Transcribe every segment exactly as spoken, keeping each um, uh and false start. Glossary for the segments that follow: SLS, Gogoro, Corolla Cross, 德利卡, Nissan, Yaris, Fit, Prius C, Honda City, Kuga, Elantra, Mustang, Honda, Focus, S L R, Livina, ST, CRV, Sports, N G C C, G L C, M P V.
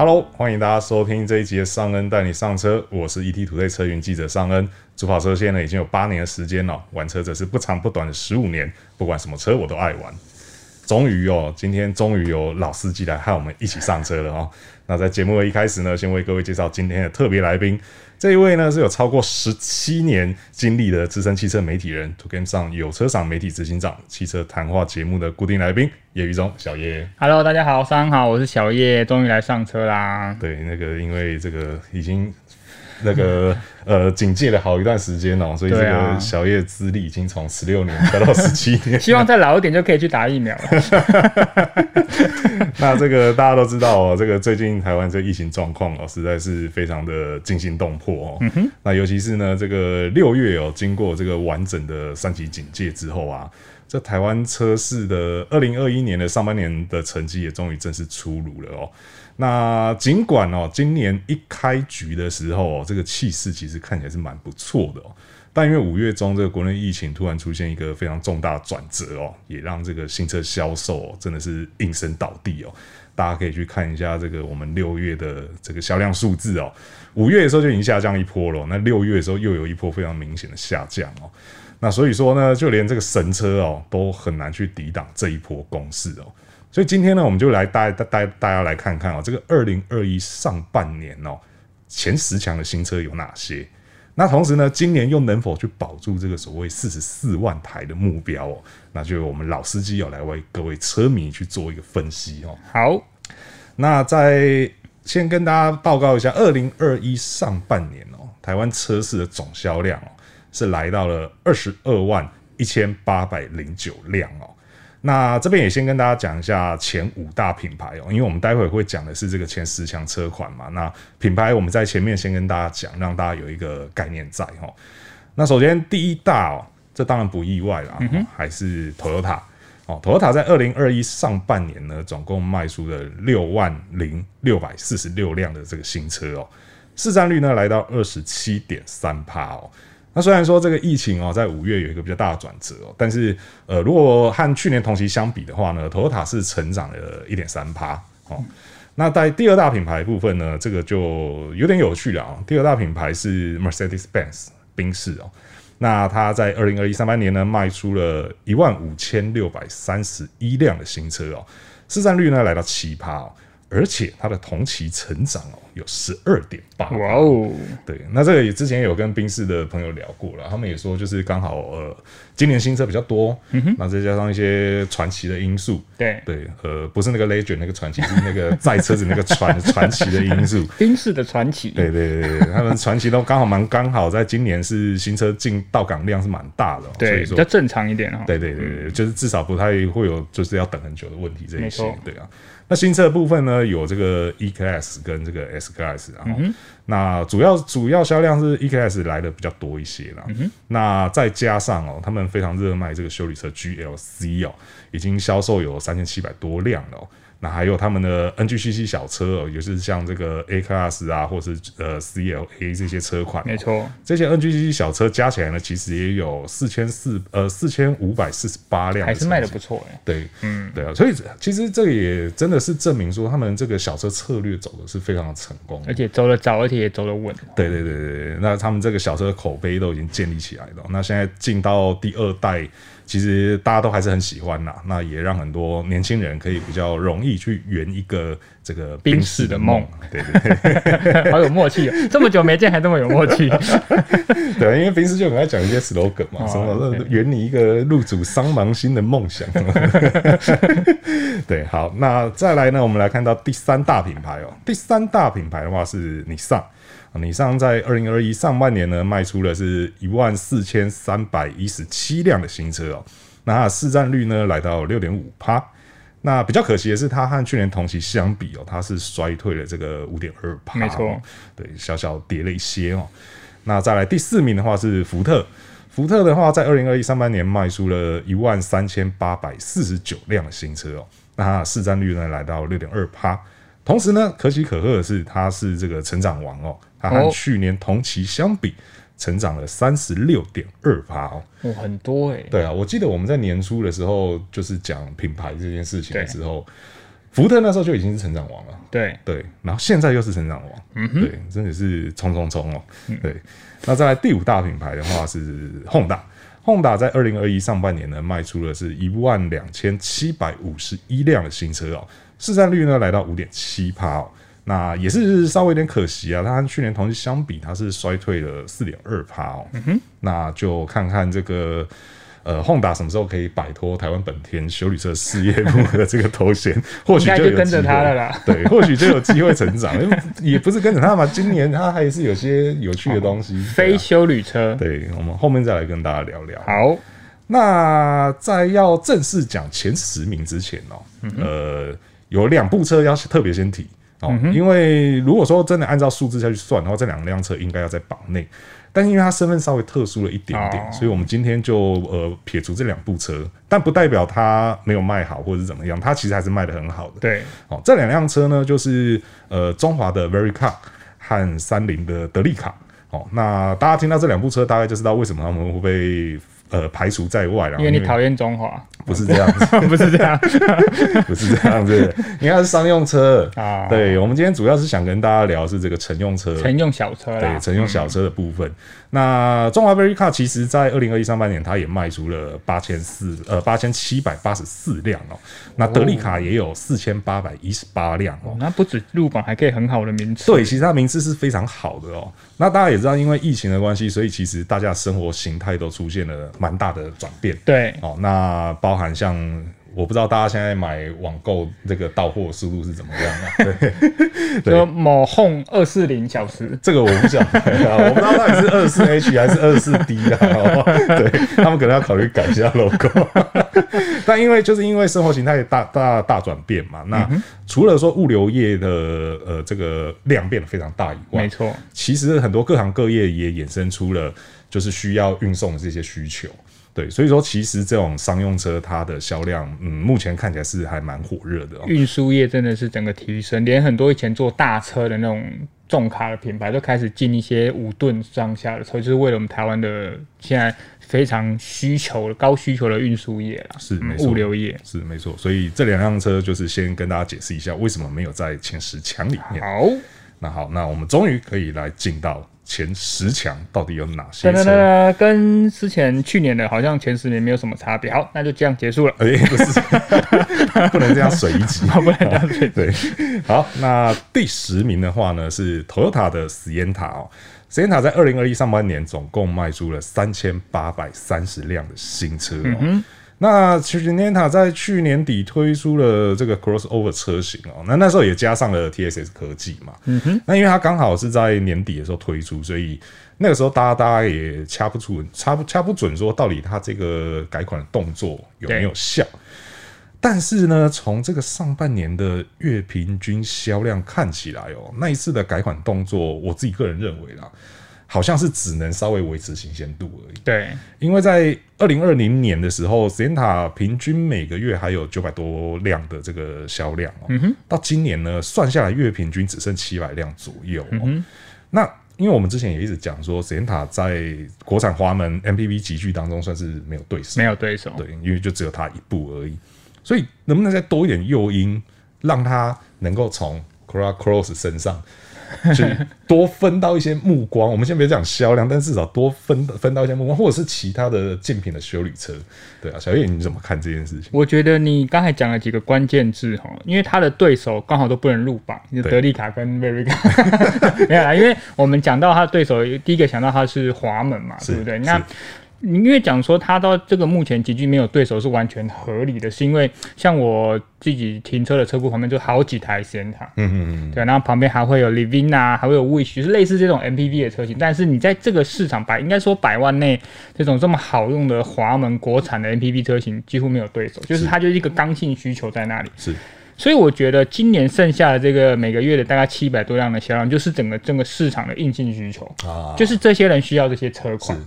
Hello， 欢迎大家收听这一集的尚恩带你上车，我是 E T Today 车云记者尚恩。主跑车现在已经有八年的时间了，玩车则是不长不短的十五年，不管什么车我都爱玩。终于哦，今天终于有老司机来和我们一起上车了哦。那在节目的一开始呢，先为各位介绍今天的特别来宾，这一位呢是有超过十七年经历的资深汽车媒体人 ，2GameSome 有车赏媒体执行长，汽车谈话节目的固定来宾。叶余中，小叶 ，Hello， 大家好，上午好，我是小叶，终于来上车啦。对，那个因为这个已经那个呃警戒了好一段时间哦、喔，所以这个小叶资历已经从十六年跳到十七年，希望再老一点就可以去打疫苗了。那这个大家都知道哦、喔，这个最近台湾这疫情状况哦，实在是非常的惊心动魄哦、喔。嗯哼，那尤其是呢，这个六月哦、喔，经过这个完整的三级警戒之后啊。这台湾车市的二零二一年的上半年的成绩也终于正式出炉了哦。那尽管哦，今年一开局的时候、哦，这个气势其实看起来是蛮不错的哦。但因为五月中这个国内疫情突然出现一个非常重大转折哦，也让这个新车销售、哦、真的是应声倒地哦。大家可以去看一下这个我们六月的这个销量数字哦。五月的时候就已经下降一波了、哦，那六月的时候又有一波非常明显的下降哦。那所以说呢，就连这个神车哦，都很难去抵挡这一波攻势哦。所以今天呢，我们就来带带大家来看看哦，这个二零二一上半年哦，前十强的新车有哪些？那同时呢，今年又能否去保住这个所谓四十四万台的目标哦？那就我们老司机要来为各位车迷去做一个分析哦。好，那在先跟大家报告一下， 二零二一上半年哦，台湾车市的总销量哦，是来到了二十二万一千八百零九辆哦。那这边也先跟大家讲一下前五大品牌哦，因为我们待会会讲的是这个前十强车款嘛。那品牌我们在前面先跟大家讲，让大家有一个概念在哦。那首先第一大哦，这当然不意外啦，嗯、还是 Toyota 哦。Toyota 在二零二一上半年呢，总共卖出了六万零六百四十六辆的这个新车哦，市占率呢来到 百分之二十七点三 哦。那虽然说这个疫情哦，在五月有一个比较大的转折哦，但是呃，如果和去年同期相比的话呢 ，Toyota 是成长了 百分之一点三 哦。那在第二大品牌部分呢，这个就有点有趣了啊、哦。第二大品牌是 Mercedes-Benz 宾士哦，那它在二零二一上半年呢，卖出了一万五千六百三十一辆的新车哦，市占率呢来到 百分之七 哦。而且它的同期成长哦，有 百分之十二点八。哇哦！对，那这个也之前有跟宾士的朋友聊过了，他们也说就是刚好呃，今年新车比较多，嗯、那再加上一些传奇的因素。对对，呃，不是那个 legend 那个传奇，是那个载车子那个传传奇的因素。宾士的传奇。对对对，他们传奇都刚好蛮刚好，在今年是新车进到港量是蛮大的、哦，对，所以说比较正常一点哦。对对对对，就是至少不太会有就是要等很久的问题这一些，对啊。那新车的部分呢，有这个 E Class 跟这个 S Class， 然后、嗯、那主要主要销量是 E Class 来的比较多一些啦。嗯、那再加上哦，他们非常热卖这个修理车 G L C 哦，已经销售有三千七百多辆了、哦。那还有他们的 N G C C 小车、哦，也是像这个 A Class 啊，或是呃 C L A 这些车款、哦。没错，这些 N G C C 小车加起来呢，其实也有四千四呃四千五百四十八辆，还是卖的不错哎、欸。对，嗯，对啊，所以其实这个也真的是证明说，他们这个小车策略走的是非常的成功，而且走得早，而且也走得稳。对对对对，那他们这个小车的口碑都已经建立起来了。那现在进到第二代。其实大家都还是很喜欢啦，那也让很多年轻人可以比较容易去圆一个这个宾士的梦，对对对，好有默契哦，这么久没见还这么有默契，对，因为宾士就很爱讲一些 slogan 嘛，什么圆你一个入主桑芒星的梦想，对，好，那再来呢，我们来看到第三大品牌哦，第三大品牌的话是Nissan。Nissan 在二零二一上半年呢，卖出了是一万四千三百一十七辆的新车哦，那它的市占率呢来到 百分之六点五。那比较可惜的是，它和去年同期相比哦，它是衰退了这个 百分之五点二。没错，对，小小跌了一些哦。那再来第四名的话是福特，福特的话在二零二一上半年卖出了一万三千八百四十九辆的新车哦，那它的市占率呢来到 百分之六点二。同时呢，可喜可贺的是，它是这个成长王哦。它和去年同期相比，成长了 百分之三十六点二 哦，很多哎、欸。对啊，我记得我们在年初的时候，就是讲品牌这件事情的时候，福特那时候就已经是成长王了，对对，然后现在又是成长王，嗯哼，对，真的是冲冲冲哦，对。那再来第五大品牌的话是 Honda， Honda 在二零二一上半年呢卖出了是一万两千七百五十一辆的新车哦，市占率呢来到五点七趴哦，那也是稍微有点可惜啊，它跟去年同期相比，它是衰退了四点二趴哦，嗯哼，那就看看这个。呃，宏达什么时候可以摆脱台湾本田修理车事业部的这个头衔？或许就有跟着他了啦。对，或许就有机会成长，也不是跟着他嘛。今年他还是有些有趣的东西，哦啊、非修理车。对，我们后面再来跟大家聊聊。好，那在要正式讲前十名之前哦，嗯、呃，有两部车要特别先提哦，嗯、因为如果说真的按照数字下去算的话，这两辆车应该要在榜内。但是因为它身份稍微特殊了一点点， oh. 所以我们今天就呃撇除这两部车，但不代表它没有卖好或者是怎么样，它其实还是卖得很好的。对，哦，这两辆车呢，就是呃中华的 Veryca 和三菱的德利卡。哦，那大家听到这两部车，大概就知道为什么他们会被呃排除在外了。因为你讨厌中华，不是这样子，不是这样，不是这样子，因为它是商用车啊。Oh. 对，我们今天主要是想跟大家聊的是这个乘用车、乘用小车啦，对，乘用小车的部分。嗯、那中华 Veryca 其实在二零二一上半年，它也卖出了八千四呃八千七百八十四辆哦。那德利卡也有四千八百一十八辆哦。那不止入榜，还可以很好的名次。对，其实它名次是非常好的哦。那大家也知道，因为疫情的关系，所以其实大家生活形态都出现了蛮大的转变。对，哦，那包含像我不知道大家现在买网购这个到货速度是怎么样的、啊？对，就某 Home 二四零小时，这个我不晓得、啊，我不知道到底是二四 H 还是二四 D 啊？对，他们可能要考虑改一下 logo 。但因为就是因为生活形态大大大转变嘛，那。嗯，除了说物流业的呃这个量变得非常大以外，没错，其实很多各行各业也衍生出了就是需要运送的这些需求，对，所以说其实这种商用车它的销量，嗯，目前看起来是还蛮火热的、哦，运输业真的是整个提升，连很多以前做大车的那种重卡的品牌都开始进一些五吨上下的车，就是为了我们台湾的现在。非常需求高需求的运输业啦，是没错，物流业是没错，所以这两辆车就是先跟大家解释一下为什么没有在前十强里面。好，那好，那我们终于可以来进到前十强到底有哪些车？噠噠噠，跟之前去年的好像前十年没有什么差别。好，那就这样结束了。欸、不是，不能这样水一集，不能这样水一集。对，好，那第十名的话呢是 Toyota 的 Sienta 哦。Sentra 在二零二一上半年总共卖出了三千八百三十辆的新车、哦嗯、那其实 Sentra 在去年底推出了这个 crossover 车型、哦、那那时候也加上了 T S S 科技嘛。嗯哼，那因为它刚好是在年底的时候推出，所以那个时候大家大家也掐不出掐不掐不准说到底它这个改款的动作有没有效。但是呢，从这个上半年的月平均销量看起来哦，那一次的改款动作，我自己个人认为啦，好像是只能稍微维持新鲜度而已。对，因为在二零二零年的时候 ，Sienta 平均每个月还有九百多辆的这个销量哦，嗯、到今年呢，算下来月平均只剩七百辆左右、哦。嗯、那因为我们之前也一直讲说 ，Sienta 在国产滑门 M P V 级距当中算是没有对手，没有对手，对，因为就只有它一部而已。所以能不能再多一点诱因，让它能够从 Corolla Cross 身上去多分到一些目光？我们先别讲销量，但至少多 分, 分到一些目光，或者是其他的竞品的修理车。对啊，小叶你怎么看这件事情？我觉得你刚才讲了几个关键字，因为他的对手刚好都不能入榜，德利卡跟 Veryca 没有啦，因为我们讲到他的对手，第一个想到他是滑门嘛，对不对？那因为讲说他到这个目前几句没有对手是完全合理的，是因为像我自己停车的车库旁边就好几台 Sentra， 嗯嗯嗯，对，然后旁边还会有 Livina， 还会有 Wish， 就是类似这种 M P V 的车型。但是你在这个市场百应该说百万内这种这么好用的滑门国产的 M P V 车型几乎没有对手，就是它就是一个刚性需求在那里。是。所以我觉得今年剩下的这个每个月的大概七百多辆的销量，就是整个整个市场的硬性需求、啊、就是这些人需要这些车款。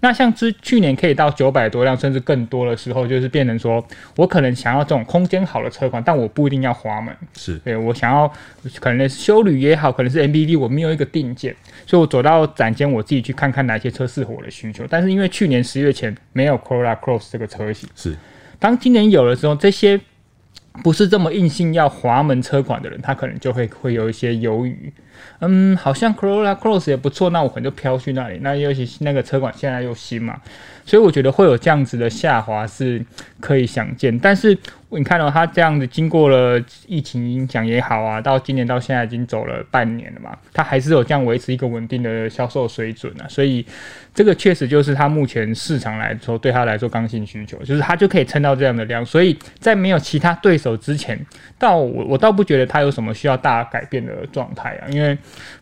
那像之去年可以到九百多辆甚至更多的时候，就是变成说我可能想要这种空间好的车款，但我不一定要滑门，是对我想要可能是休旅也好，可能是 M P V， 我没有一个定见，所以我走到展间我自己去看看哪些车是我的需求。但是因为去年十月前没有 Corolla Cross 这个车型，是当今年有的时候，这些不是这么硬性要滑门车款的人，他可能就会会有一些犹豫。嗯，好像 Corolla Cross 也不错，那我可能就飘去那里。那尤其那个车款现在又新嘛，所以我觉得会有这样子的下滑是可以想见。但是你看到、哦、它这样子经过了疫情影响也好啊，到今年到现在已经走了半年了嘛，它还是有这样维持一个稳定的销售水准啊。所以这个确实就是它目前市场来说对它来说刚性需求，就是它就可以撑到这样的量。所以在没有其他对手之前，到我我倒不觉得它有什么需要大改变的状态啊，因为。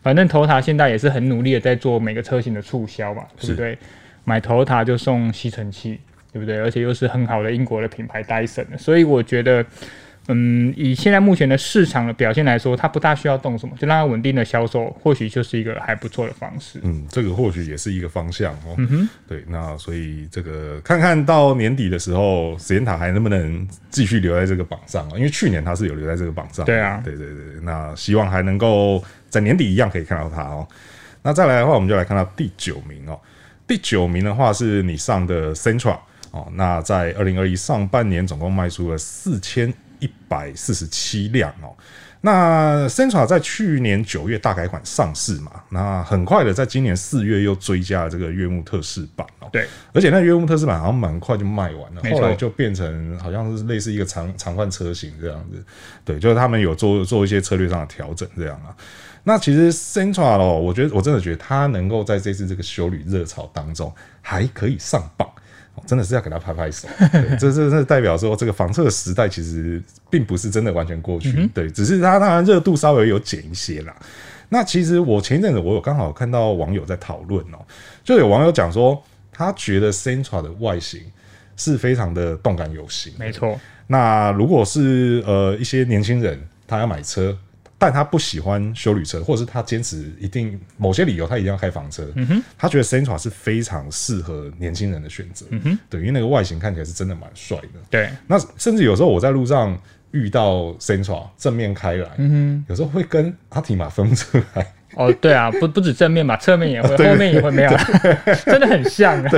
反正Toyota现在也是很努力的在做每个车型的促销嘛，对不对？买Toyota就送吸尘器，对不对？而且又是很好的英国的品牌Dyson，所以我觉得，嗯，以现在目前的市场的表现来说，它不大需要动什么，就让它稳定的销售，或许就是一个还不错的方式。嗯，这个或许也是一个方向哦。嗯哼，对，那所以这个看看到年底的时候，Sienta还能不能继续留在这个榜上啊？因为去年它是有留在这个榜上，对啊，对对对，那希望还能够。在年底一样可以看到它哦。那再来的话，我们就来看到第九名哦。第九名的话是Nissan的 Sentra 哦。那在二零二一上半年总共卖出了四千一百四十七辆哦。那 Sentra 在去年九月大改款上市嘛，那很快的在今年四月又追加了这个悦目特仕版哦。对，而且那悦目特仕版好像蛮快就卖完了，后来就变成好像是类似一个常常换车型这样子。对，就是他们有做做一些策略上的调整这样啊。那其实 Sentra 咯，我觉得我真的觉得它能够在这次这个休旅热潮当中还可以上榜，真的是要给它拍拍手。这这代表说这个房车的时代其实并不是真的完全过去，嗯、对，只是它当然热度稍微有减一些啦。那其实我前一阵子我有刚好看到网友在讨论哦，就有网友讲说他觉得 Sentra 的外形是非常的动感有型，没错。那如果是呃一些年轻人他要买车。但他不喜欢休旅车，或者是他坚持一定某些理由，他一定要开房车。嗯、他觉得 Sentra 是非常适合年轻人的选择。嗯、对，因为那个外形看起来是真的蛮帅的。对，那甚至有时候我在路上遇到 Sentra 正面开来，嗯、有时候会跟Altima分出来。哦，对啊，不不止正面吧，侧面也会，哦、对对对后面也会，没有啦，真的很像啊。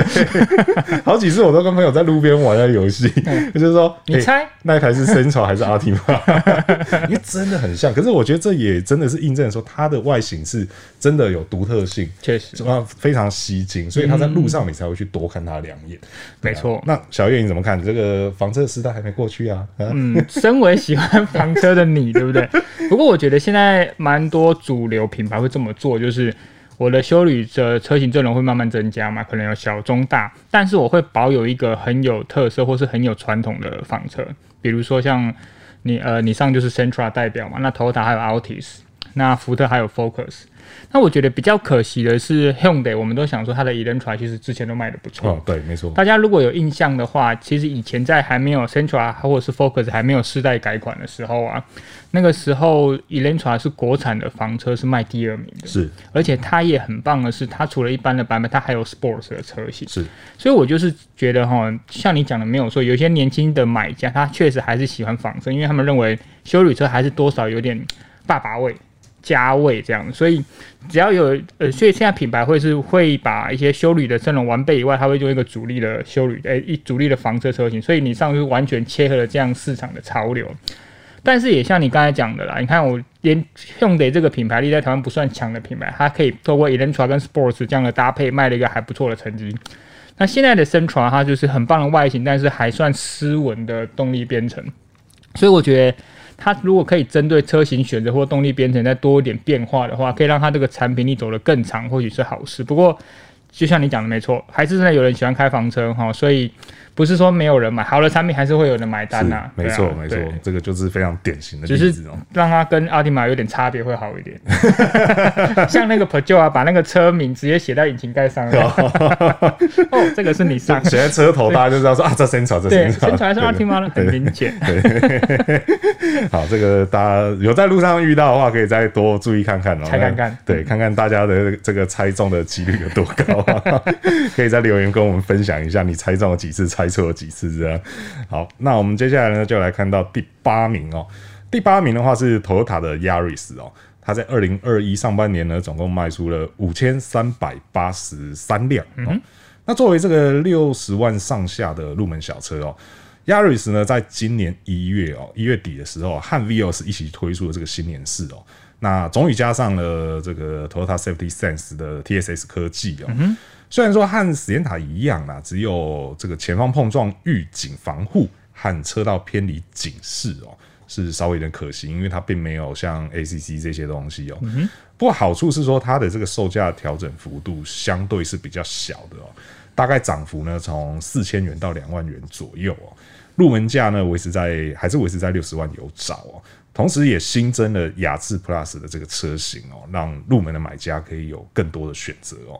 好几次我都跟朋友在路边玩的游戏，嗯、就是说，你猜、欸、那一台是Sentra还是Altima？因为真的很像，可是我觉得这也真的是印证说它的外形是真的有独特性，确实，非常吸睛，所以它在路上你才会去多看它两眼。嗯、没错。那小月你怎么看？这个房车时代还没过去啊？嗯，身为喜欢房车的你，对不对？不过我觉得现在蛮多主流品牌会。这么做就是我的休旅的车型阵容会慢慢增加嘛，可能有小中大，但是我会保有一个很有特色或是很有传统的房车，比如说像你呃你上就是 Sentra 代表嘛，那 Toyota 还有 Altis， 那福特还有 Focus。那我觉得比较可惜的是 Hyundai， 我们都想说它的 Elantra 其实之前都卖的不错，哦、对，没错。大家如果有印象的话，其实以前在还没有 Sentra 或者是 Focus 还没有世代改款的时候啊，那个时候 Elantra 是国产的房车，是卖第二名的，是。而且它也很棒的是，它除了一般的版本，它还有 Sports 的车型，是。所以我就是觉得哈，像你讲的没有错，有些年轻的买家他确实还是喜欢房车，因为他们认为休旅车还是多少有点爸爸味。加位这样，所以只要有呃，所以现在品牌会是会把一些休旅的阵容完备以外，它会做一个主力的休旅，诶、欸，主力的房车车型，所以你上去完全切合了这样市场的潮流。但是也像你刚才讲的啦，你看我连 Hyundai 这个品牌力在台湾不算强的品牌，它可以透过 Elantra 跟 Sports 这样的搭配卖了一个还不错的成绩。那现在的 Sentra 它就是很棒的外形，但是还算斯文的动力编程，所以我觉得。它如果可以针对车型选择或动力编程再多一点变化的话，可以让它这个产品力走得更长，或许是好事。不过，就像你讲的没错，还是真的有人喜欢开房车哈，所以不是说没有人买，好的产品还是会有人买单呐、啊。没错、啊、没错，这个就是非常典型的例子、哦、只是让它跟Altima有点差别会好一点。像那个 Peugeot 啊，把那个车名直接写在引擎盖上了。哦，这个是你上写在车头，大家就知道说啊，这 Sentra 这 Sentra 还是Altima呢，很明显。好，这个大家有在路上遇到的话，可以再多注意看看哦，猜看看，对，看看大家的这个猜中的几率有多高。可以在留言跟我们分享一下你猜中了几次，猜错了几次这样。好，那我们接下来呢就来看到第八名哦。第八名的话是 Toyota 的 Yaris 哦，它在二零二一上半年呢总共卖出了五千三百八十三辆、哦。嗯、那作为这个六十万上下的入门小车哦 Yaris 呢，在今年一月哦，一月底的时候，和 Vios 一起推出了这个新年式哦。那终于加上了这个 Toyota Safety Sense 的 T S S 科技哦。嗯、虽然说和 Sienta 一样啦，只有这个前方碰撞预警防护和车道偏离警示哦，是稍微有点可惜，因为它并没有像 A C C 这些东西哦。嗯、不过好处是说，它的这个售价调整幅度相对是比较小的哦。大概涨幅呢，从四千元到两万元左右哦。入门价呢，维持在还是维持在六十万有找哦。同时，也新增了雅致 Plus 的这个车型哦，让入门的买家可以有更多的选择哦。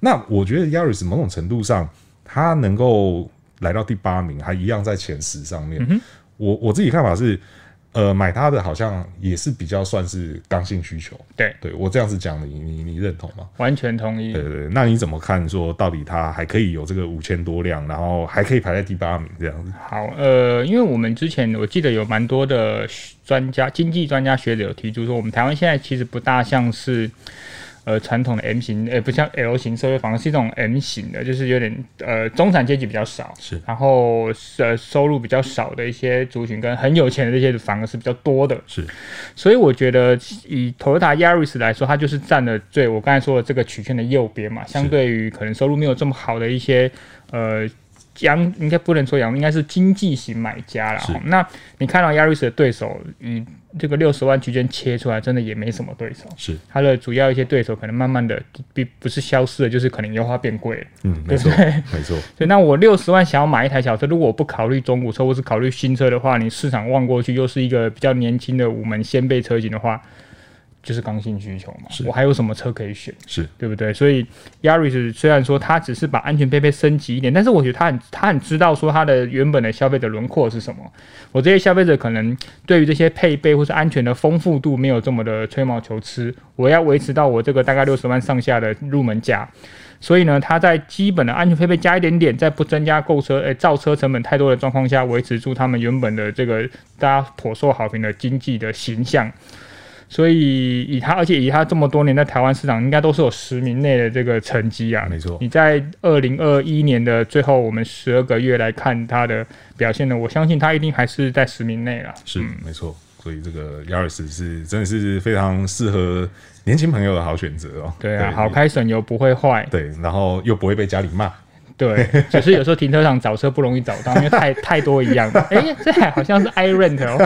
那我觉得 Yaris 某种程度上，它能够来到第八名，还一样在前十上面。嗯、我我自己看法是，呃，买它的好像也是比较算是刚性需求。对，对我这样子讲，你你你认同吗？完全同意。对对对，那你怎么看？说到底，它还可以有这个五千多辆，然后还可以排在第八名这样子。好，呃，因为我们之前我记得有蛮多的专家、经济专家学者有提出说，我们台湾现在其实不大像是。呃，传统的 M 型，呃，不像 L 型社会房是一种 M 型的，就是有点呃，中产阶级比较少，是，然后呃，收入比较少的一些族群跟很有钱的这些反而是比较多的，是，所以我觉得以 Toyota Yaris 来说，它就是占了最我刚才说的这个曲线的右边嘛，相对于可能收入没有这么好的一些呃。养应该不能说养，应该是经济型买家啦。那你看到 Yaris 的对手，以这个六十万区间切出来，真的也没什么对手。是它的主要一些对手，可能慢慢的不是消失了，就是可能油耗变贵了。嗯，没错，没错。所以那我六十万想要买一台小车，如果我不考虑中古车或是考虑新车的话，你市场望过去又是一个比较年轻的五门掀背车型的话。就是刚性需求嘛，我还有什么车可以选？是对不对？所以 Yaris 虽然说它只是把安全配备升级一点，但是我觉得它很它很知道说它的原本的消费者轮廓是什么。我这些消费者可能对于这些配备或是安全的丰富度没有这么的吹毛求疵，我要维持到我这个大概六十万上下的入门价。所以呢，它在基本的安全配备加一点点，在不增加购车、欸、造车成本太多的状况下，维持住他们原本的这个大家颇受好评的经济的形象。所以以他，而且以他这么多年在台湾市场，应该都是有十名内的这个成绩啊。没错，你在二零二一年的最后，我们十二个月来看他的表现呢，我相信他一定还是在十名内啦。是，嗯、没错。所以这个 Yaris 是真的是非常适合年轻朋友的好选择哦。对啊，對好开省油不会坏。对，然后又不会被家里骂。对，只是有时候停车场找车不容易找到，因为太太多一样的。哎、欸，这好像是 iRent 哦。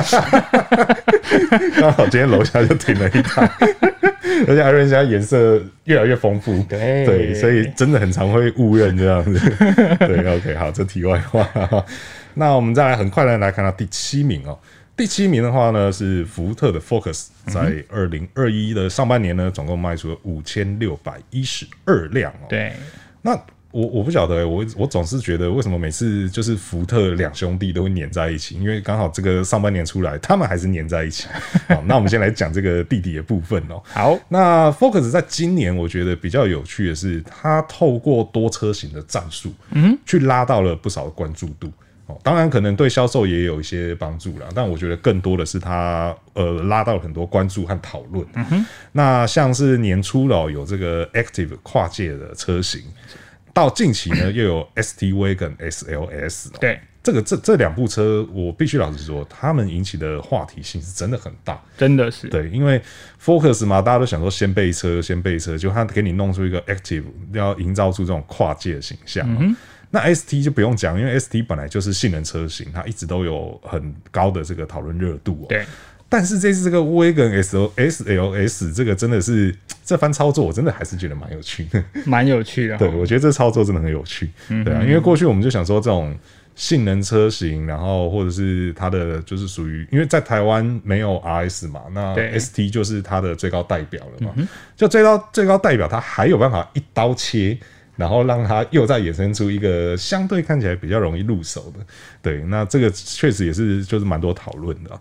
刚好今天楼下就停了一台，而且 iRent 现在颜色越来越丰富，对，对，所以真的很常会误认这样子。对 ，OK， 好，这题外话。那我们再来很快的来看到第七名哦。第七名的话呢是福特的 Focus， 在二零二一的上半年呢，总共卖出了五千六百一十二辆哦。对，那。我我不晓得、欸，我我总是觉得为什么每次就是福特两兄弟都会黏在一起，因为刚好这个上半年出来，他们还是黏在一起。好，那我们先来讲这个弟弟的部分哦、喔。好，那 Focus 在今年我觉得比较有趣的是，它透过多车型的战术，嗯，去拉到了不少的关注度。哦，当然可能对销售也有一些帮助啦，但我觉得更多的是它呃拉到了很多关注和讨论。嗯哼，那像是年初了有这个 Active 跨界的车型。到近期呢，又有 S T Wagon S L S、喔、对，这个这这两部车，我必须老实说，他们引起的话题性是真的很大，真的是对，因为 Focus 嘛，大家都想说先备车，先备车，就他给你弄出一个 Active， 要营造出这种跨界的形象、喔。嗯那 S T 就不用讲，因为 S T 本来就是性能车型，它一直都有很高的这个讨论热度、喔。对。但是这次这个 Wagon S L S 这个真的是这番操作，我真的还是觉得蛮有趣的，蛮有趣的、哦。对，我觉得这操作真的很有趣，嗯、对啊，因为过去我们就想说这种性能车型，然后或者是它的就是属于，因为在台湾没有 R S 嘛，那 S T 就是它的最高代表了嘛，就最高最高代表，它还有办法一刀切。然后让它又再衍生出一个相对看起来比较容易入手的，对，那这个确实也是就是蛮多讨论的、啊。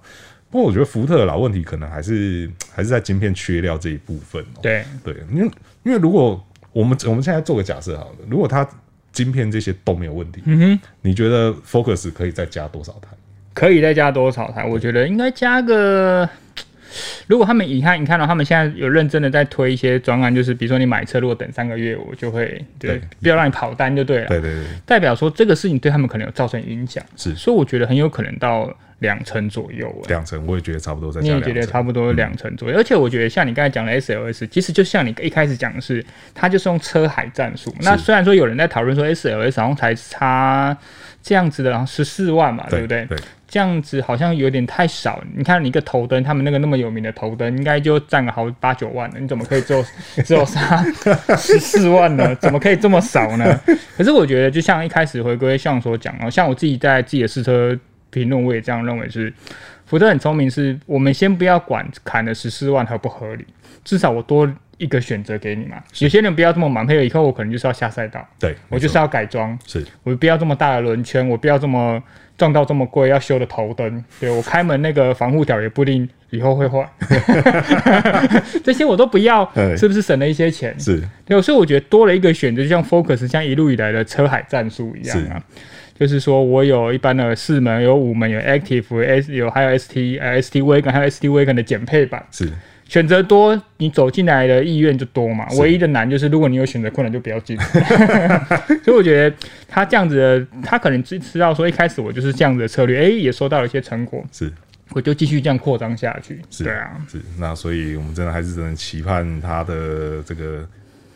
不过我觉得福特的老问题可能还是还是在晶片缺料这一部分、喔。对对，因为因为如果我们我们现在做个假设好了，如果它晶片这些都没有问题，嗯哼，你觉得 Focus 可以再加多少台？可以再加多少台？我觉得应该加个。如果他们你看，你看到、哦、他们现在有认真的在推一些专案，就是比如说你买车，如果等三个月，我就会对，不要让你跑单就对了。对对对，代表说这个事情对他们可能有造成影响，是，所以我觉得很有可能到两成左右、欸。两成，我也觉得差不多在。你也觉得差不多两成左右，嗯、而且我觉得像你刚才讲的 S L S， 其实就像你一开始讲的是，它就是用车海战术。那虽然说有人在讨论说 S L S 好像才差这样子的，然后十四万嘛， 对, 对不对？对。这样子好像有点太少，你看你一个头灯，他们那个那么有名的头灯，应该就占个好八九万了，你怎么可以只有只有差十四万呢？怎么可以这么少呢？可是我觉得，就像一开始回归像所讲哦，像我自己在自己的试车评论，我也这样认为是，福特很聪明是，是我们先不要管砍了十四万合不合理，至少我多一个选择给你嘛。有些人不要这么满配合，以后我可能就是要下赛道，对我就是要改装，是我不要这么大的轮圈，我不要这么。撞到这么贵要修的头灯，对我开门那个防护条也不一定以后会坏，这些我都不要，是不是省了一些钱？是，对，所以我觉得多了一个选择，就像 Focus 像一路以来的车海战术一样啊，是就是说我有一般的四门，有五门，有 Active， 有还有 S T， 呃 S T Wagon， 还有 S T Wagon 的减配版，是选择多，你走进来的意愿就多嘛。唯一的难就是，如果你有选择困难，就不要进。所以我觉得他这样子的，他可能知道说，一开始我就是这样子的策略，哎、欸，也收到了一些成果，是，我就继续这样扩张下去。是，对啊，是。那所以我们真的还是只能期盼他的这个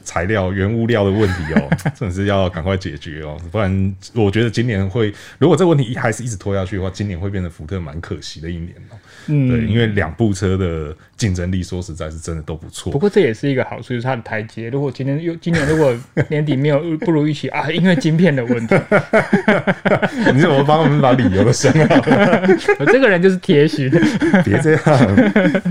材料、原物料的问题哦，真的是要赶快解决哦，不然我觉得今年会，如果这个问题还是一直拖下去的话，今年会变成福特蛮可惜的一年哦。嗯，对，因为两部车的竞争力，说实在是真的都不错。不过这也是一个好处，就是它的台阶。如果今天又今年如果年底没有不如预期啊，因为晶片的问题，你怎么帮我们把理由都想好了？我这个人就是贴心，别这样，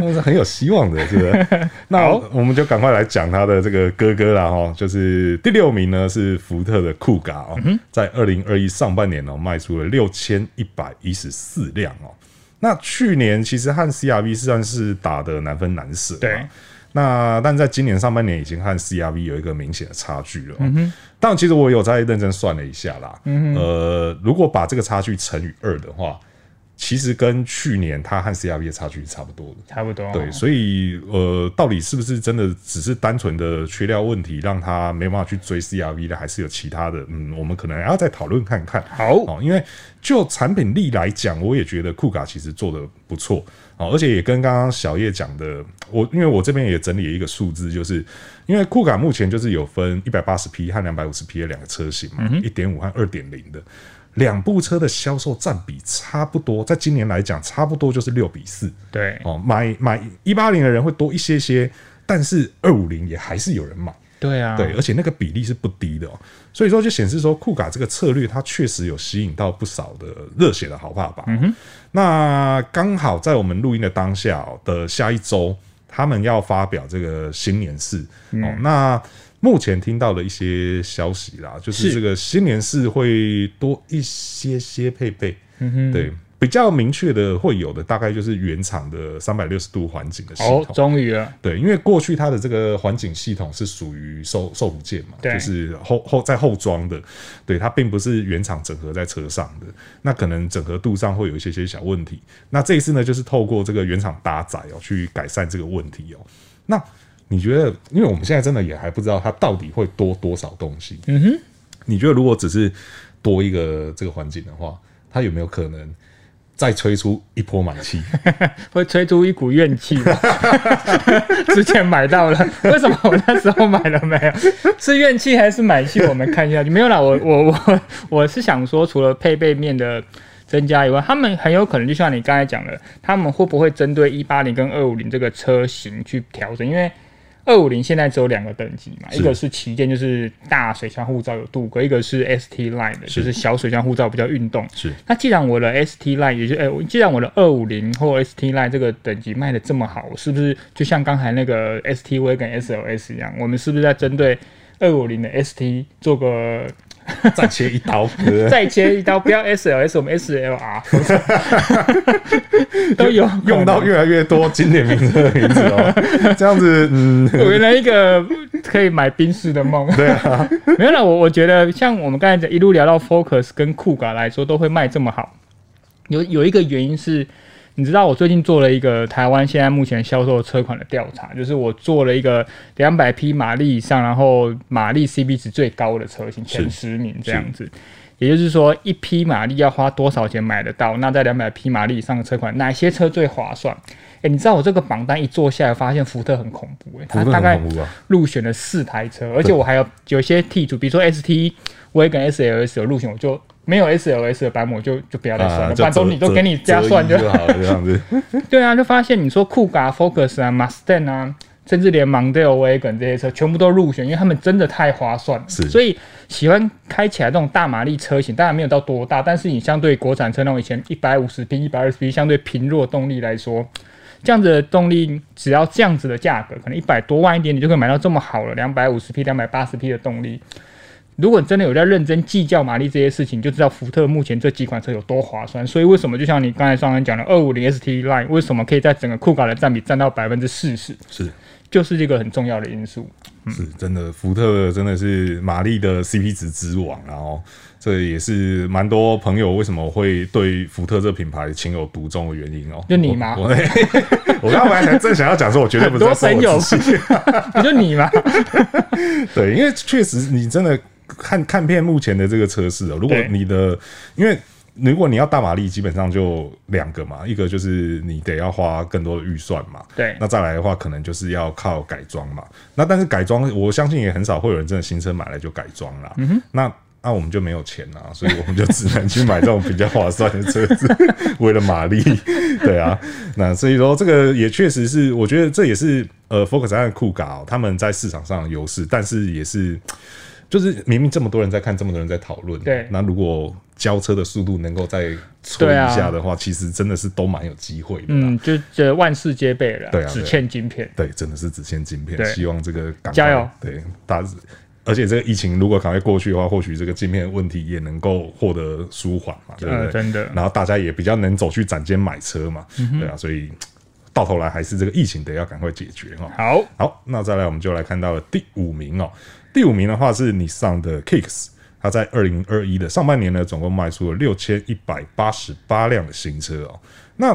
我是很有希望的，是不是？那我们就赶快来讲他的这个哥哥啦，哈，就是第六名呢是福特的Kuga哦，在二零二一上半年哦卖出了六千一百一十四辆哦。那去年其实和 C R V 算是打得难分难舍，对。那但在今年上半年已经和 C R V 有一个明显的差距了。嗯，但其实我有在认真算了一下啦，嗯、呃，如果把这个差距乘以二的话，其实跟去年它和 C R V 的差距差不多的，差不多、哦。对，所以呃，到底是不是真的只是单纯的缺料问题，让它没办法去追 C R V 的，还是有其他的？嗯，我们可能还要再讨论看看。好、哦，因为。就产品力来讲，我也觉得Kuga其实做的不错、哦、而且也跟刚刚小叶讲的，我因为我这边也整理了一个数字，就是因为Kuga目前就是有分一百八十匹和两百五十匹的两个车型嘛、嗯、一点五 和 二点零 的两部车的销售占比差不多，在今年来讲差不多就是六比四，对、哦、买, 买一百八十的人会多一些些，但是二五零也还是有人买，对啊，对，而且那个比例是不低的、哦，所以说就显示说Kuga这个策略，它确实有吸引到不少的热血的好爸爸。嗯、那刚好在我们录音的当下、哦、的下一周，他们要发表这个新年式、嗯哦、那目前听到的一些消息啦，就是这个新年式会多一些些配备，嗯、对。比较明确的会有的大概就是原厂的三百六十度环景的系统，哦，终于了，对，因为过去它的这个环景系统是属于售售补件嘛，就是后后在后装的，对，它并不是原厂整合在车上的，那可能整合度上会有一些些小问题，那这一次呢就是透过这个原厂搭载哦去改善这个问题哦。那你觉得，因为我们现在真的也还不知道它到底会多多少东西，嗯哼，你觉得如果只是多一个这个环景的话，它有没有可能再吹出一波满气？会吹出一股怨气吧。之前买到了，为什么我那时候买了没有？是怨气还是买气？我们看一下，没有啦，我我我我是想说，除了配备面的增加以外，他们很有可能就像你刚才讲的，他们会不会针对一八零跟二五零这个车型去调整？因为二五零现在只有两个等级嘛，一个是旗舰，就是大水箱护罩有镀铬，一个是 S T Line 的，就是小水箱护罩比较运动。是，那既然我的 S T Line， 也就哎、欸，既然我的二五零或 S T Line 这个等级卖的这么好，是不是就像刚才那个 S T V 跟 S L S 一样，我们是不是在针对二五零的 S T 做个？再切一刀，再切一刀，不要 S L S， 我们 S L R 都有用到越来越多经典名字的名字哦。这样子，嗯，我原来一个可以买宾士的梦。对啊，没有啦，我我觉得像我们刚才一路聊到 Focus 跟Kuga来说，都会卖这么好，有有一个原因是。你知道我最近做了一个台湾现在目前销售车款的调查，就是我做了一个两百匹马力以上，然后马力 C P 值最高的车型前十名这样子。也就是说，一匹马力要花多少钱买得到？那在两百匹马力以上的车款，哪些车最划算？哎、欸，你知道我这个榜单一做下来，发现福特很恐怖、欸，哎，它大概入选了四台车，而且我还有有些剔除，比如说 S T、Wagon、S L S 有入选，我就没有 S L S 的版本，我就就不要再算了，啊、不然都你都给你加算就好了，这样子。对啊，就发现你说 Kuga、Focus 啊、Mustang 啊。甚至连 Mondeo、Wagon 这些车全部都入选，因为他们真的太划算了。所以喜欢开起来这种大马力车型，当然没有到多大，但是你相对国产车那种以前一百五十匹、一百二十匹相对贫弱动力来说，这样子的动力只要这样子的价格，可能一百多万一点，你就可以买到这么好了两百五十匹、两百八十匹的动力。如果真的有在认真计较马力这些事情，你就知道福特目前这几款车有多划算。所以为什么就像你刚才上面讲的 二五零 S T Line 为什么可以在整个酷卡的占比占到 百分之四十， 是就是这个很重要的因素。嗯、是真的，福特真的是马力的 C P 值之王，然后这也是蛮多朋友为什么会对福特这品牌情有独钟的原因哦。就你吗？我刚才才正想要讲说，我绝对不是在说我自己，你就你吗？对，因为确实你真的看看遍目前的这个车市哦，如果你的因为。如果你要大马力，基本上就两个嘛，一个就是你得要花更多的预算嘛，对。那再来的话，可能就是要靠改装嘛。那但是改装，我相信也很少会有人真的新车买来就改装啦。嗯哼。那那、啊、我们就没有钱啊，所以我们就只能去买这种比较划算的车子，为了马力。对啊。那所以说，这个也确实是，我觉得这也是呃 ，Focus 和酷咖、哦、他们在市场上的优势，但是也是。就是明明这么多人在看，这么多人在讨论，对。那如果交车的速度能够再催一下的话，啊、其实真的是都蛮有机会的。嗯，就这万事皆备了，对啊，只欠晶片。对，真的是只欠晶片。希望这个赶快加油。对，大而且这个疫情如果赶快过去的话，或许这个晶片问题也能够获得舒缓嘛，对不对、呃？真的。然后大家也比较能走去展间买车嘛，嗯、对啊，所以。到头来还是这个疫情得要赶快解决哈。好，好，那再来我们就来看到了第五名哦。第五名的话是Nissan的 Kicks， 它在二零二一的上半年呢，总共卖出了六千一百八十八辆的新车哦。那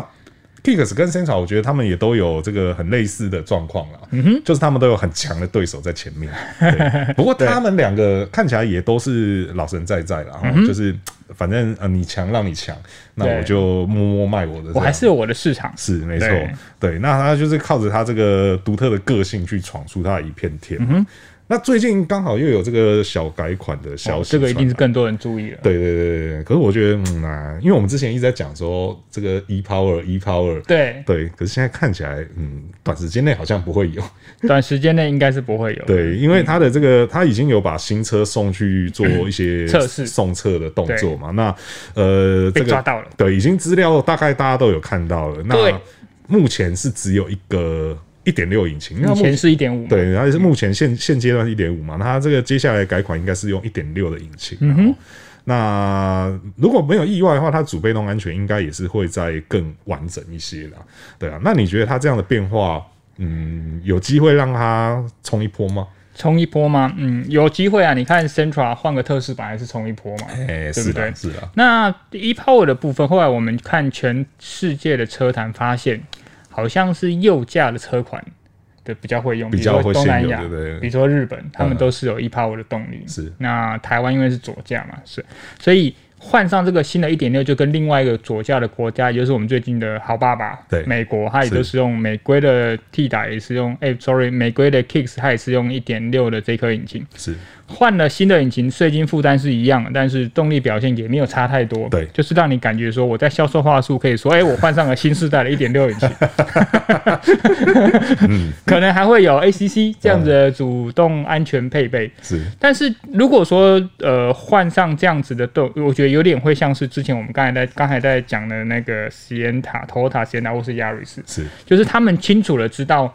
Kicks 跟 Sentra 我觉得他们也都有这个很类似的状况啦，嗯、就是他们都有很强的对手在前面。對不过他们两个看起来也都是老神在在啦，嗯、就是。反正、呃、你强让你强，那我就默默卖我的，我还是有我的市场，是没错。對, 对，那他就是靠着他这个独特的个性去闯出他的一片天。嗯、那最近刚好又有这个小改款的消息、哦，这个一定是更多人注意了。对对对对，可是我觉得、嗯啊、因为我们之前一直在讲说这个 e power e power， 对对，可是现在看起来，嗯，短时间内好像不会有，短时间内应该是不会有。对，因为他的这个他已经有把新车送去做一些测试、嗯、送测的动作。那呃，被抓到了，这个、对，已经资料大概大家都有看到了。那目前是只有一个 一点六 引擎，目前是 一点五， 对，它是目前现现阶段 一点五 嘛。那它这个接下来改款应该是用 一点六 的引擎。嗯、那如果没有意外的话，它主被动安全应该也是会再更完整一些啦。对啊，那你觉得它这样的变化，嗯，有机会让它冲一波吗？冲一波吗？嗯，有机会啊！你看 Sentra 换个特仕版还是冲一波嘛，欸、对不对？是啊，是啊。那 E-Power 的部分，后来我们看全世界的车坛，发现好像是右驾的车款的比较会用，比较会东南亚，比如说日本，他们都是有 E-Power 的动力。嗯、是。那台湾因为是左驾嘛，是，所以换上这个新的 一点六， 就跟另外一个左驾的国家，也就是我们最近的好爸爸，对，美国，它也都是用美规的 T D A， 也是用，哎、欸、，sorry， 美规的 Kicks， 它也是用 一点六 的这颗引擎，是换了新的引擎，税金负担是一样的，但是动力表现也没有差太多，对，就是让你感觉说我在销售话术可以说，哎、欸，我换上了新世代的 一点六 引擎，嗯、可能还会有 A C C 这样子的主动安全配备，是，但是如果说呃换上这样子的动，我觉得。有点会像是之前我们刚才在刚才在讲的那个 Sienta、Toyota、Sienta 或是 Yaris， 是就是他们清楚的知道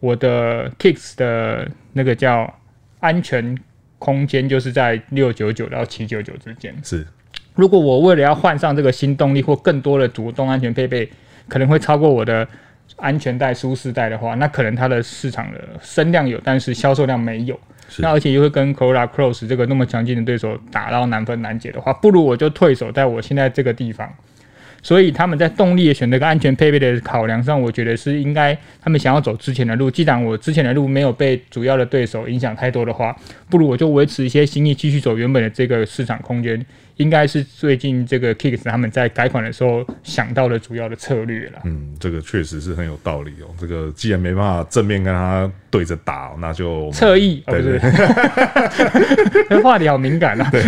我的 Kicks 的那个叫安全空间就是在六百九十九到七百九十九之间。是，如果我为了要换上这个新动力或更多的主动安全配备，可能会超过我的安全带、舒适带的话，那可能它的市场的声量有，但是销售量没有。那而且又会跟 Corolla Cross 这个那么强劲的对手打到难分难解的话，不如我就退守在我现在这个地方，所以他们在动力的选择跟安全配备的考量上，我觉得是应该他们想要走之前的路。既然我之前的路没有被主要的对手影响太多的话，不如我就维持一些新意，继续走原本的这个市场空间，应该是最近这个 Kicks 他们在改款的时候想到的主要的策略了。嗯，这个确实是很有道理哦。这个既然没办法正面跟他对着打、哦，那就侧翼，对对对，这话题好敏感啊。对，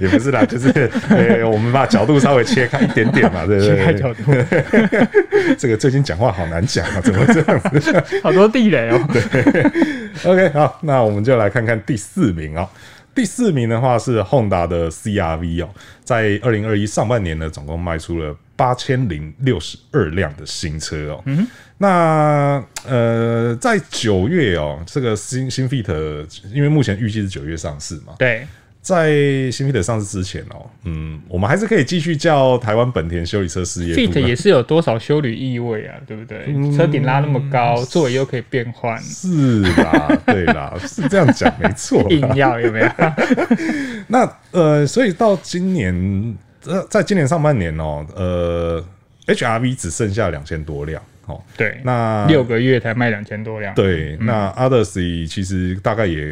也不是啦，就是、欸、我们把角度稍微切开一点点嘛，对不对？切开角度，这个最近讲话好难讲啊，怎么这样子？好多地雷哦。对 ，OK， 好，那我们就来看看第四名啊、哦。第四名的话是 Honda 的 C R V 哦，在二零二一上半年呢，总共卖出了八千零六十二辆的新车哦。嗯、那呃，在九月哦，这个新新 Fit 因为目前预计是九月上市嘛，对，在新 Fit 上市之前哦，嗯，我们还是可以继续叫台湾本田修理车事业部。Fit 也是有多少修理意味啊，对不对？嗯、车顶拉那么高，座椅又可以变换，是啦，对啦，是这样讲没错。硬要有没有？那呃，所以到今年。在今年上半年哦，呃 ，H R V 只剩下两千多辆哦。对，那六个月才卖两千多辆。对，嗯、那 Odyssey 其实大概也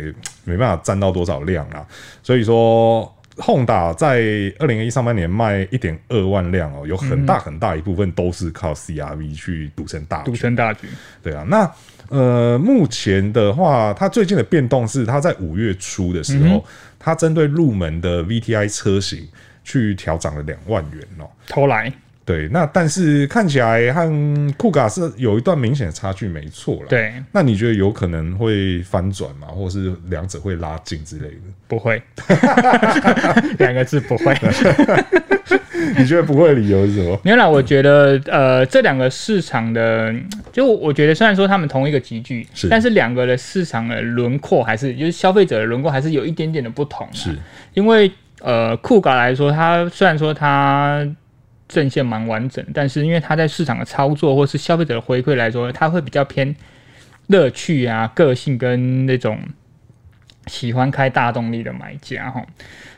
没办法占到多少辆啦。所以说 ，Honda 在二零二一上半年卖一点二万辆哦，有很大很大一部分都是靠 C R V 去独撑大独撑大局。对啊，那呃，目前的话，它最近的变动是，它在五月初的时候，嗯、它针对入门的 V T I 车型。去调涨了两万元哦、喔，偷来对，那但是看起来和 Kuga 是有一段明显的差距，没错啦。对，那你觉得有可能会翻转吗？或是两者会拉近之类的？不会，两个字不会。你觉得不会的理由是什么？原来我觉得，呃，这两个市场的，就我觉得虽然说他们同一个集聚，是但是两个的市场的轮廓还是，就是消费者的轮廓还是有一点点的不同、啊，是因为。呃，酷咖来说，它虽然说它阵线蛮完整，但是因为它在市场的操作或是消费者的回馈来说，它会比较偏乐趣啊、个性跟那种喜欢开大动力的买家哈。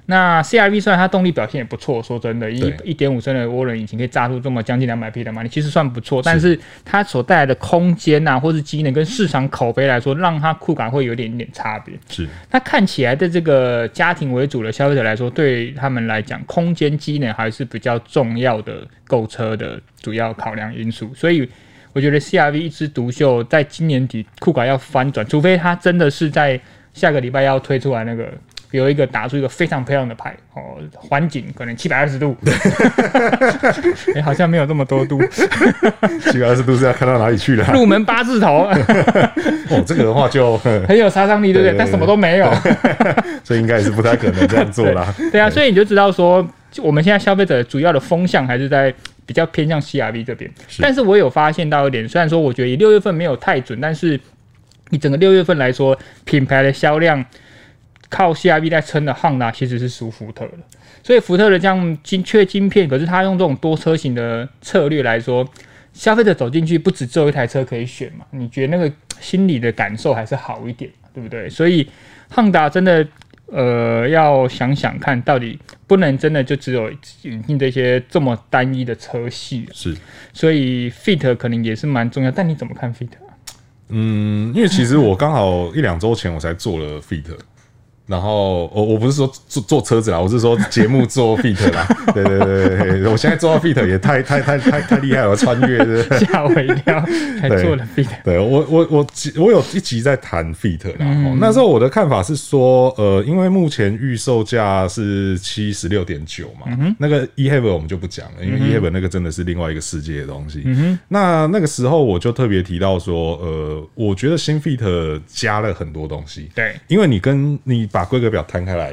那 C R V 虽然它动力表现也不错，说真的，一 一点五 升的涡轮引擎可以炸出这么将近两百匹的马力，其实算不错。但是它所带来的空间啊，或是机能跟市场口碑来说，让它酷感会有点点差别。是，它看起来对这个家庭为主的消费者来说，对他们来讲，空间机能还是比较重要的购车的主要考量因素。所以我觉得 C R V 一枝独秀，在今年底酷感要翻转，除非它真的是在下个礼拜要推出来那个。有一个打出一个非常漂亮的牌哦，环景可能七百二十度，哎、欸，好像没有这么多度，七百二十度是要看到哪里去了、啊？入门八字头，哦，这个的话就很有杀伤力，对不对？但什么都没有，所以应该也是不太可能这样做啦。对, 对啊，所以你就知道说，我们现在消费者主要的风向还是在比较偏向 C R V 这边。但是我有发现到一点，虽然说我觉得以六月份没有太准，但是以整个六月份来说，品牌的销量。靠 C R V 在撑的 Honda 其实是输福特的，所以福特的这样缺晶片，可是他用这种多车型的策略来说，消费者走进去不只只有一台车可以选嘛，你觉得那个心理的感受还是好一点，对不对？所以 Honda 真的呃要想想看，到底不能真的就只有引进这些这么单一的车系，是，所以 Fit 可能也是蛮重要，但你怎么看 Fit？ 嗯，因为其实我刚好一两周前我才做了 Fit。然后我我不是说 做, 做车子啦，我是说节目做 Fit 啦。对对对对，我现在做到 Fit 也太太太太太厉害了，穿越是不是吓我一跳，还做了 Fit。对我我我我有一集在谈 Fit 啦、嗯哦，那时候我的看法是说，呃，因为目前预售价是 七十六点九 嘛，嗯、那个 E-Heaven 我们就不讲了，因为 E-Heaven 那个真的是另外一个世界的东西。嗯、那那个时候我就特别提到说，呃，我觉得新 Fit 加了很多东西，对，因为你跟你。把规格表摊开来，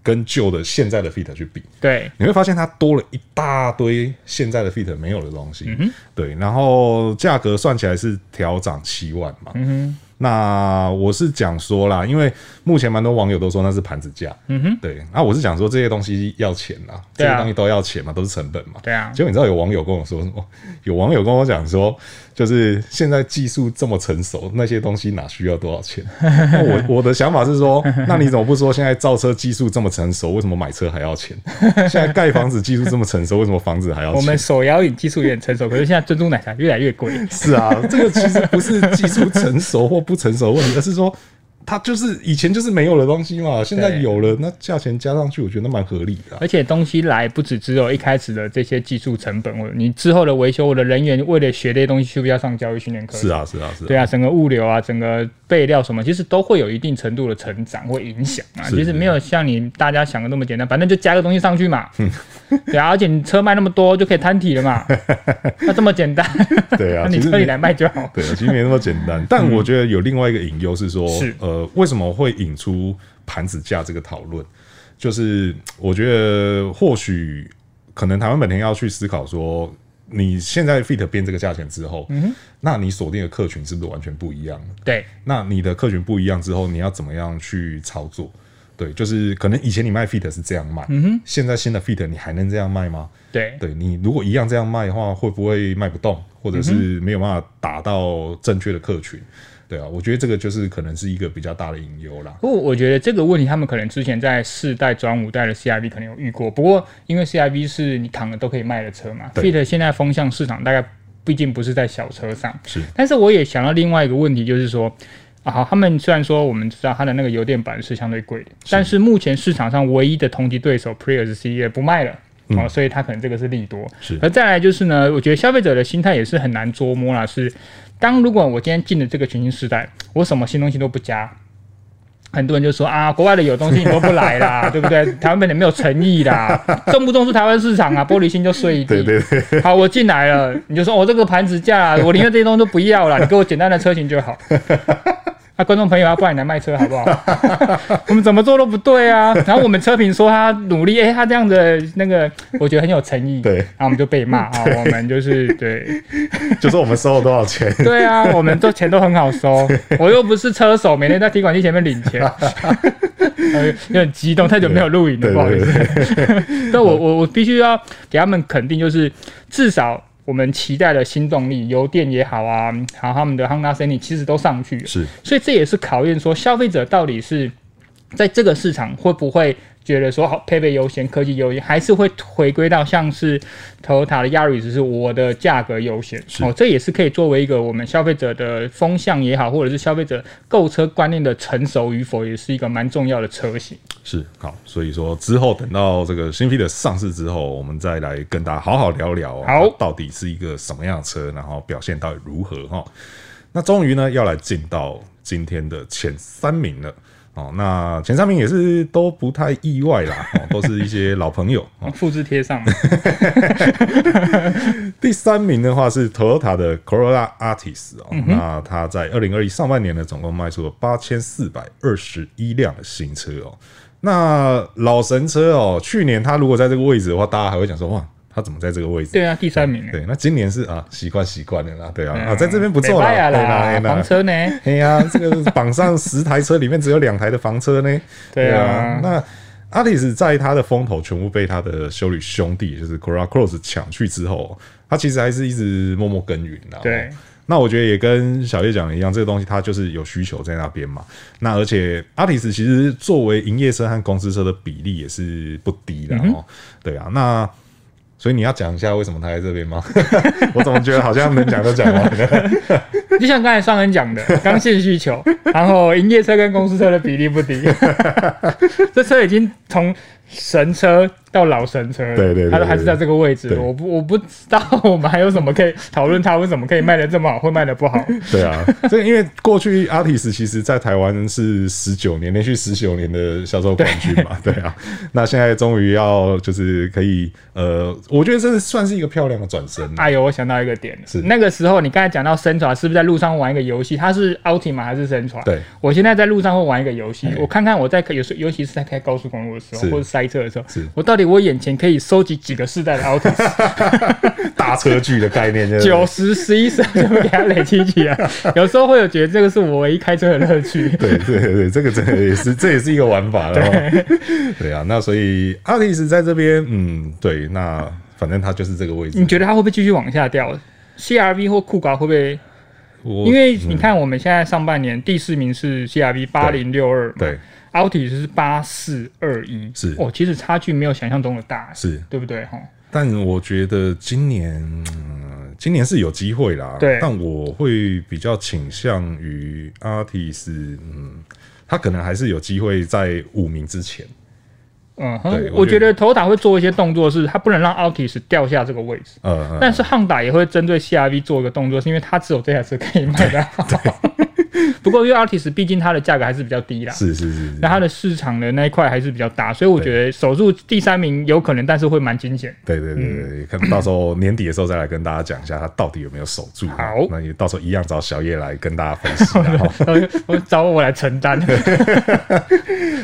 跟旧的现在的 Fit 去比，对，你会发现它多了一大堆现在的 Fit 没有的东西，嗯、对，然后价格算起来是调涨七万嘛，嗯、那我是讲说啦，因为目前蛮多网友都说那是盘子价，嗯哼，对。那、啊、我是讲说这些东西要钱啦，啊、这些东西都要钱嘛，都是成本嘛，对啊。结果你知道有网友跟我说什么？有网友跟我讲说，就是现在技术这么成熟，那些东西哪需要多少钱？那我我的想法是说，那你怎么不说现在造车技术这么成熟，为什么买车还要钱？现在盖房子技术这么成熟，为什么房子还要钱？我们手摇饮技术也很成熟，可是现在珍珠奶茶越来越贵。是啊，这个其实不是技术成熟或不成熟的问题，而是说它就是以前就是没有的东西嘛，现在有了，那价钱加上去，我觉得蛮合理的、啊。而且东西来不只只有一开始的这些技术成本，你之后的维修，我的人员为了学这些东西，需不需要上教育训练课？是啊，是啊，是啊。对啊，整个物流啊，整个备料什么，其实都会有一定程度的成长或影响啊。其实没有像你大家想的那么简单，反正就加个东西上去嘛。嗯、对啊，而且你车卖那么多就可以摊体了嘛，那这么简单。对啊，你车里来卖就好。对、啊，其实没那么简单。但我觉得有另外一个隐忧是说，是呃。为什么会引出盘子价这个讨论？就是我觉得或许可能台湾本田要去思考说，你现在 Fit 变这个价钱之后、嗯，那你锁定的客群是不是完全不一样？对，那你的客群不一样之后，你要怎么样去操作？对，就是可能以前你卖 Fit 是这样卖，嗯、现在新的 Fit 你还能这样卖吗？对，对你如果一样这样卖的话，会不会卖不动，或者是没有办法打到正确的客群？对啊，我觉得这个就是可能是一个比较大的隐忧啦。不过我觉得这个问题他们可能之前在四代转五代的 C R V 可能有遇过，不过因为 C R V 是你扛了都可以卖的车嘛 ，Fit 现在风向市场大概毕竟不是在小车上。是，但是我也想到另外一个问题，就是说。啊、好，他们虽然说我们知道它的那个油电版是相对贵的，但是目前市场上唯一的同级对手 Prius C 也不卖了、嗯哦、所以它可能这个是利多。是，而再来就是呢，我觉得消费者的心态也是很难捉摸啦。是，当如果我今天进了这个全新时代，我什么新东西都不加。很多人就说啊，国外的有东西你都不来啦，对不对？台湾本来没有诚意啦，重不重视台湾市场啊？玻璃心就碎一地。对对对。好，我进来了，你就说我、哦、这个盘子价、啊，我宁愿这些东西都不要啦，你给我简单的车型就好。啊，观众朋友啊，不然你来卖车好不好？我们怎么做都不对啊。然后我们车评说他努力，哎、欸，他这样的那个，我觉得很有诚意。对。然后我们就被骂啊，我们就是对，就说我们收了多少钱？对啊，我们都钱都很好收，我又不是车手，每天在提款机前面领钱。有点激动，太久没有录影了，不好意思。但我我我必须要给他们肯定，就是至少我们期待的新动力，油电也好啊，还有他们的 Honda City 其实都上去了。是，所以这也是考验说消费者到底是在这个市场会不会觉得说好配备优先，科技优先，还是会回归到像是 Toyota 的 Yaris 是我的价格优先。哦，这也是可以作为一个我们消费者的风向也好，或者是消费者购车观念的成熟与否，也是一个蛮重要的车型。是，好，所以说之后等到这个新 Fit 的上市之后，我们再来跟大家好好聊聊、哦，好，到底是一个什么样的车，然后表现到底如何哈、哦。那终于呢，要来进到今天的前三名了。哦，那前三名也是都不太意外啦，哦、都是一些老朋友，复制贴上。第三名的话是 Toyota 的 Corolla Altis、哦嗯、那它在二零二一上半年呢，总共卖出了八千四百二十一辆的新车哦。那老神车哦，去年它如果在这个位置的话，大家还会讲说哇。他怎么在这个位置？对啊，第三名、欸。对，那今年是啊，习惯习惯了啦，对啊，嗯、啊在这边不错啦，对啦，房车呢？哎呀、啊，这个榜上十台车里面只有两台的房车呢。对啊，對啊那 Altis 在他的风头全部被他的修旅兄弟，就是 Corolla Cross 抢去之后，他其实还是一直默默耕耘啦。对。那我觉得也跟小叶讲的一样，这个东西它就是有需求在那边嘛。那而且 Altis 其实作为营业车和公司车的比例也是不低的哦、嗯。对啊，那。所以你要讲一下为什么他在这边吗？我怎么觉得好像能讲都讲完了。就像刚才上恩讲的，刚性需求，然后营业车跟公司车的比例不低，这车已经从神车到老神车了，对 对, 對, 對, 對，它还是在这个位置。我不我不知道我们还有什么可以讨论它为什么可以卖得这么好，会卖得不好。对啊，这因为过去 Altis 其实在台湾是十九年连续十九年的销售冠军嘛， 对, 對啊，那现在终于要就是可以呃。我觉得这算是一个漂亮的转身。哎呦，我想到一个点，是那个时候你刚才讲到 Sentra 是不是在路上玩一个游戏？它是 Altima 还是 Sentra？ 对，我现在在路上会玩一个游戏，我看看我在有尤其是在开高速公路的时候，或者塞车的时候，我到底我眼前可以收集几个世代的 Altis 大车距的概念，九十、十一、十二就给它累积起来。有时候会有觉得这个是我唯一开车的乐趣。对对对，这个真的也是，这也是一个玩法了。对, 对啊，那所以 Altis 在这边，嗯，对，那反正它就是这个位置。你觉得它会不会继续往下掉 ？C R V 或 Kuga 会不会？因为你看我们现在上半年第四名是 C R V 八零六二， 对 Altis 是八四二一，是哦，其实差距没有想象中的大，是对不对？但我觉得今年、呃、今年是有机会啦，对，但我会比较倾向于 Altis， 嗯，他可能还是有机会在五名之前。嗯，我觉得Toyota会做一些动作，是它不能让 Altis 掉下这个位置。嗯嗯，但是 Honda 也会针对 C R V 做一个动作，是因为它只有这台车可以卖得好。不过因为 Altis 毕竟它的价格还是比较低啦，是是 是, 是，那它的市场的那一块还是比较大，所以我觉得守住第三名有可能，但是会蛮惊险。对对对对，嗯、看到时候年底的时候再来跟大家讲一下它到底有没有守住。好，那你到时候一样找小叶来跟大家分析，我找我来承担。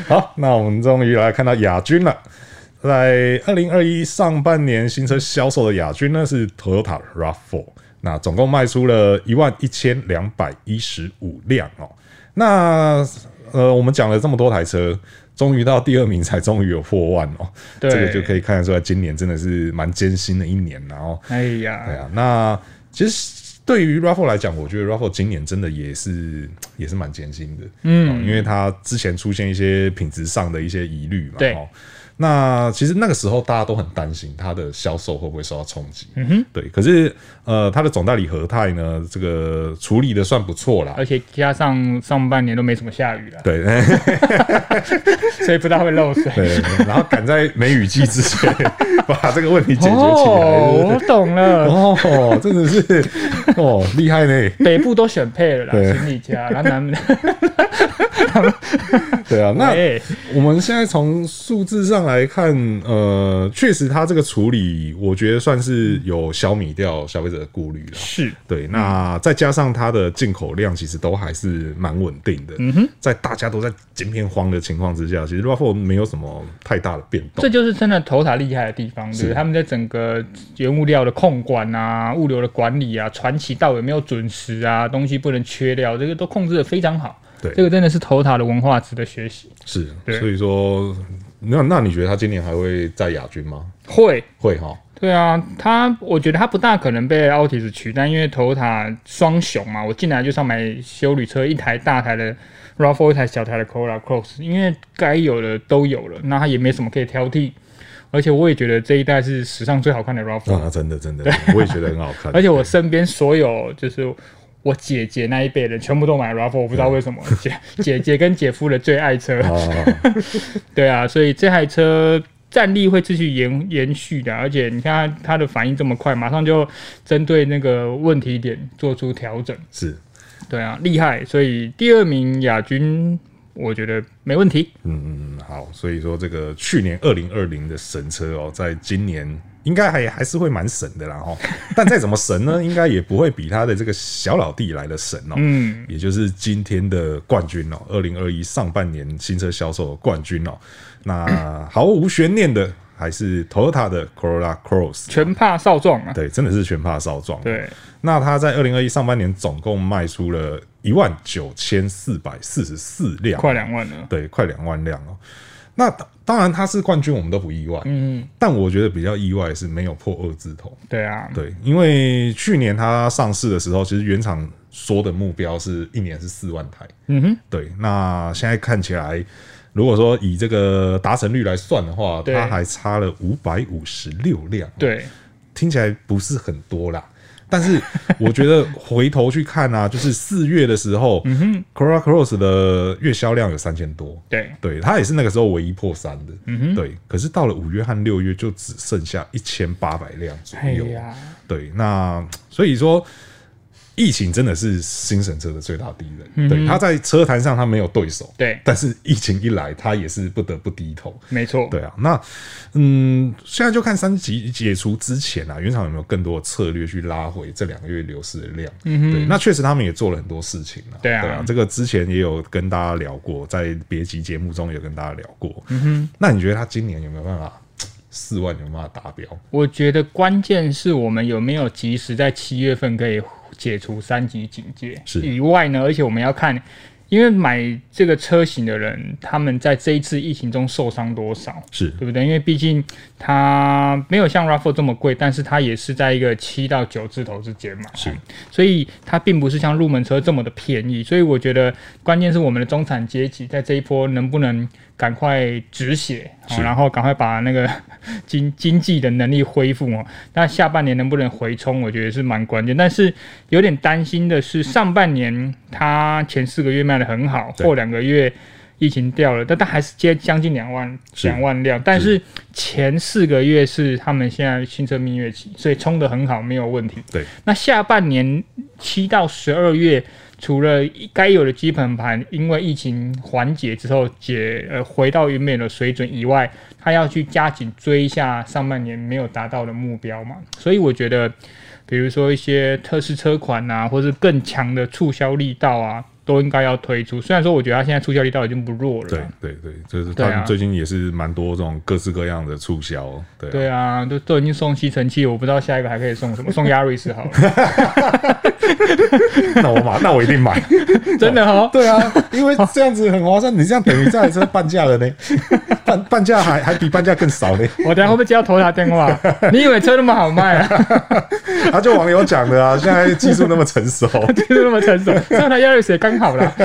好，那我们终于来看到亚军了。在二零二一上半年新车销售的亚军呢是 Toyota RAV 四。那总共卖出了一万一千两百一十五辆哦。那呃，我们讲了这么多台车，终于到第二名才终于有破万哦。对，这个就可以看得出来，今年真的是蛮艰辛的一年啦哦。哎呀，对啊。那其实对于 RAV 四 来讲，我觉得 RAV 四 今年真的也是也是蛮艰辛的。嗯，因为它之前出现一些品质上的一些疑虑嘛。对。那其实那个时候大家都很担心它的销售会不会受到冲击，嗯哼，对。可是呃，它的总代理和泰呢，这个处理的算不错啦，而且加上上半年都没什么下雨了，对，所以不大会漏水。对，然后赶在梅雨季之前把这个问题解决起来。哦，我懂了，哦，真的是哦，厉害呢。北部都选配了啦，行李家，然后南部。对啊，那我们现在从数字上来看，呃，确实它这个处理，我觉得算是有消弭掉消费者的顾虑了。是，对。那再加上它的进口量，其实都还是蛮稳定的。嗯哼，在大家都在晶片荒的情况之下，其实 RAV 四 没有什么太大的变动。这就是真的Toyota厉害的地方，对，他们在整个原物料的控管啊、物流的管理啊、传奇到有没有准时啊、东西不能缺料，这个都控制的非常好。这个真的是Toyota的文化值得学习。是，所以说，那那你觉得他今年还会在亚军吗？会，会哈。对啊，他我觉得他不大可能被 Altis 取代，因为Toyota双雄嘛，我进来就是要买休旅车，一台大台的 RAV 四，一台小台的 Corolla Cross， 因为该有的都有了，那他也没什么可以挑剔。而且我也觉得这一代是史上最好看的 RAV 四，啊，真的真的，我也觉得很好看。而且我身边所有就是。我姐姐那一辈人全部都买 RAV 四， 我不知道为什么。姐, 姐姐跟姐夫的最爱车。对啊，所以这台车战力会继续 延, 延续的，而且你看 它, 它的反应这么快，马上就针对那个问题点做出调整。是，对啊，厉害。所以第二名亚军，我觉得没问题。嗯嗯，好。所以说这个去年二零二零的神车哦，在今年。应该还还是会蛮神的啦齁，但再怎么神呢，应该也不会比他的这个小老弟来的神哦，嗯，也就是今天的冠军哦，二零二一上半年新车销售的冠军哦，那毫无悬念的还是 Toyota 的 Corolla Cross， 全帕少壮啊，对，真的是全帕少壮。对，那他在二零二一上半年总共卖出了一万九千四百四十四辆，快两万了，对，快两万辆哦。那当然他是冠军我们都不意外，嗯，但我觉得比较意外是没有破二字头。对啊，对，因为去年他上市的时候其实原厂说的目标是一年是四万台，嗯哼，对，那现在看起来如果说以这个达成率来算的话，他还差了五百五十六辆，对，听起来不是很多啦，但是我觉得回头去看啊，就是四月的时候，嗯哼 ，Corolla Cross 的月销量有三千多，对，对，它也是那个时候唯一破三的，嗯哼，对。可是到了五月和六月就只剩下一千八百辆左右，对。那所以说，疫情真的是新神车的最大敌人，嗯、对，他在车坛上他没有对手，对，但是疫情一来，他也是不得不低头，没错，对啊，那嗯，现在就看三级解除之前啊，原厂有没有更多的策略去拉回这两个月流失的量，嗯、对，那确实他们也做了很多事情啊，对啊，对啊，这个之前也有跟大家聊过，在别集节目中也有跟大家聊过，嗯哼，那你觉得他今年有没有办法？四万有没有办法达标？我觉得关键是我们有没有及时在七月份可以解除三级警戒以外呢，而且我们要看，因为买这个车型的人，他们在这一次疫情中受伤多少，是对不对？因为毕竟它没有像 RAV 四 这么贵，但是它也是在一个七到九字头之间嘛，是，所以它并不是像入门车这么的便宜，所以我觉得关键是我们的中产阶级在这一波能不能赶快止血，哦、然后赶快把那个经经济的能力恢复哦。那下半年能不能回冲，我觉得是蛮关键。但是有点担心的是，上半年它前四个月卖得很好，后两个月疫情掉了，但它还是接将近两万两万辆。但是前四个月是他们现在新车蜜月期，所以冲得很好，没有问题。对，那下半年七到十二月。除了该有的基本盘，因为疫情缓解之后解、呃、回到原本的水准以外，他要去加紧追一下上半年没有达到的目标嘛。所以我觉得，比如说一些特仕车款啊，或是更强的促销力道啊，都应该要推出。虽然说，我觉得他现在促销力道已经不弱了。对对对，就是他们最近也是蛮多这种各式各样的促销。对啊，对啊，都都已经送吸尘器，我不知道下一个还可以送什么，送 Yaris 好了。那我买，那我一定买，真的哦。对啊，因为这样子很划算，你这样等于这台车半价了呢，半半价还还比半价更少呢。我等一下会不会接到投他电话？你以为车那么好卖啊？他就网友讲的啊，现在技术那么成熟，技术那么成熟，上台 Yaris 也刚。好了，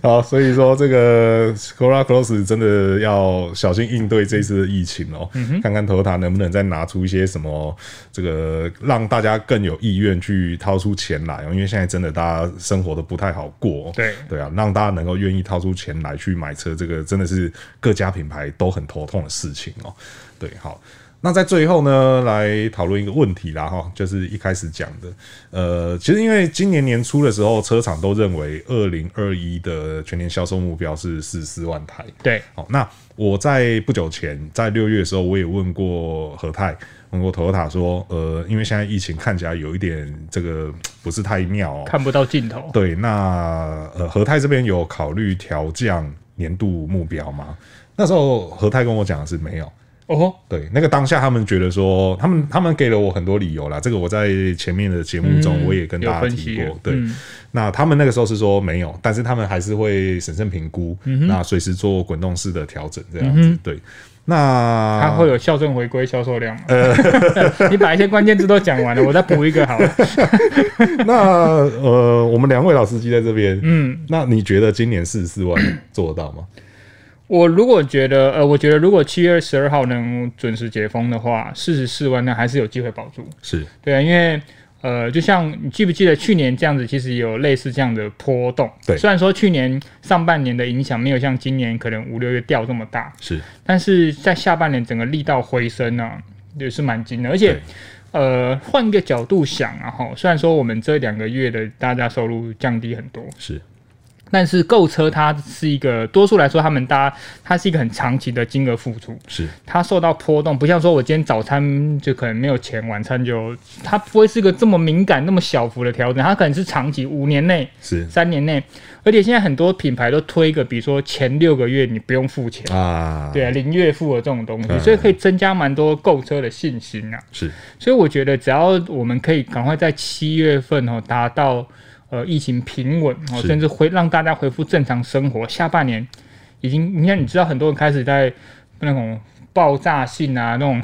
好，所以说这个 Corolla Cross 真的要小心应对这次的疫情哦，嗯、看看 Toyota 能不能再拿出一些什么，这个让大家更有意愿去掏出钱来，因为现在真的大家生活都不太好过，对对啊，让大家能够愿意掏出钱来去买车，这个真的是各家品牌都很头痛的事情哦。对，好。那在最后呢，来讨论一个问题啦，哈，就是一开始讲的，呃，其实因为今年年初的时候，车厂都认为二零二一的全年销售目标是四十四万台，对，好，那我在不久前，在六月的时候，我也问过和泰。问过 Toyota 说，呃，因为现在疫情看起来有一点这个不是太妙哦，看不到尽头。对，那呃，和泰这边有考虑调降年度目标吗？那时候和泰跟我讲的是没有。哦，对，那个当下他们觉得说，他们他们给了我很多理由啦。这个我在前面的节目中我也跟大家提过，嗯、对。嗯、那他们那个时候是说没有，但是他们还是会审慎评估，嗯、那随时做滚动式的调整这样子，嗯、对。那它会有校正回归销售量吗？呃，你把一些关键字都讲完了，我再补一个好了。那呃，我们两位老司机在这边，嗯，那你觉得今年四十四万做得到吗？我如果觉得，呃，我觉得如果七月十二号能准时解封的话，四十四万呢还是有机会保住。是对啊，因为呃，就像你记不记得去年这样子，其实有类似这样的波动。对，虽然说去年上半年的影响没有像今年可能五六月掉这么大，是，但是在下半年整个力道回升啊，也是蛮惊的，而且。呃，换个角度想啊，哈，虽然说我们这两个月的大家收入降低很多，是。但是购车它是一个多数来说，他们大家它是一个很长期的金额付出，是它受到波动，不像说我今天早餐就可能没有钱，晚餐就它不会是一个这么敏感、那么小幅的调整，它可能是长期五年内、是三年内，而且现在很多品牌都推一个，比如说前六个月你不用付钱啊，对啊，零月付的这种东西，嗯、所以可以增加蛮多购车的信心啊。是，所以我觉得只要我们可以赶快在七月份哦达到。呃，疫情平稳，哦、甚至回让大家恢复正常生活。下半年已经，你看，你知道很多人开始在那种爆炸性啊，那种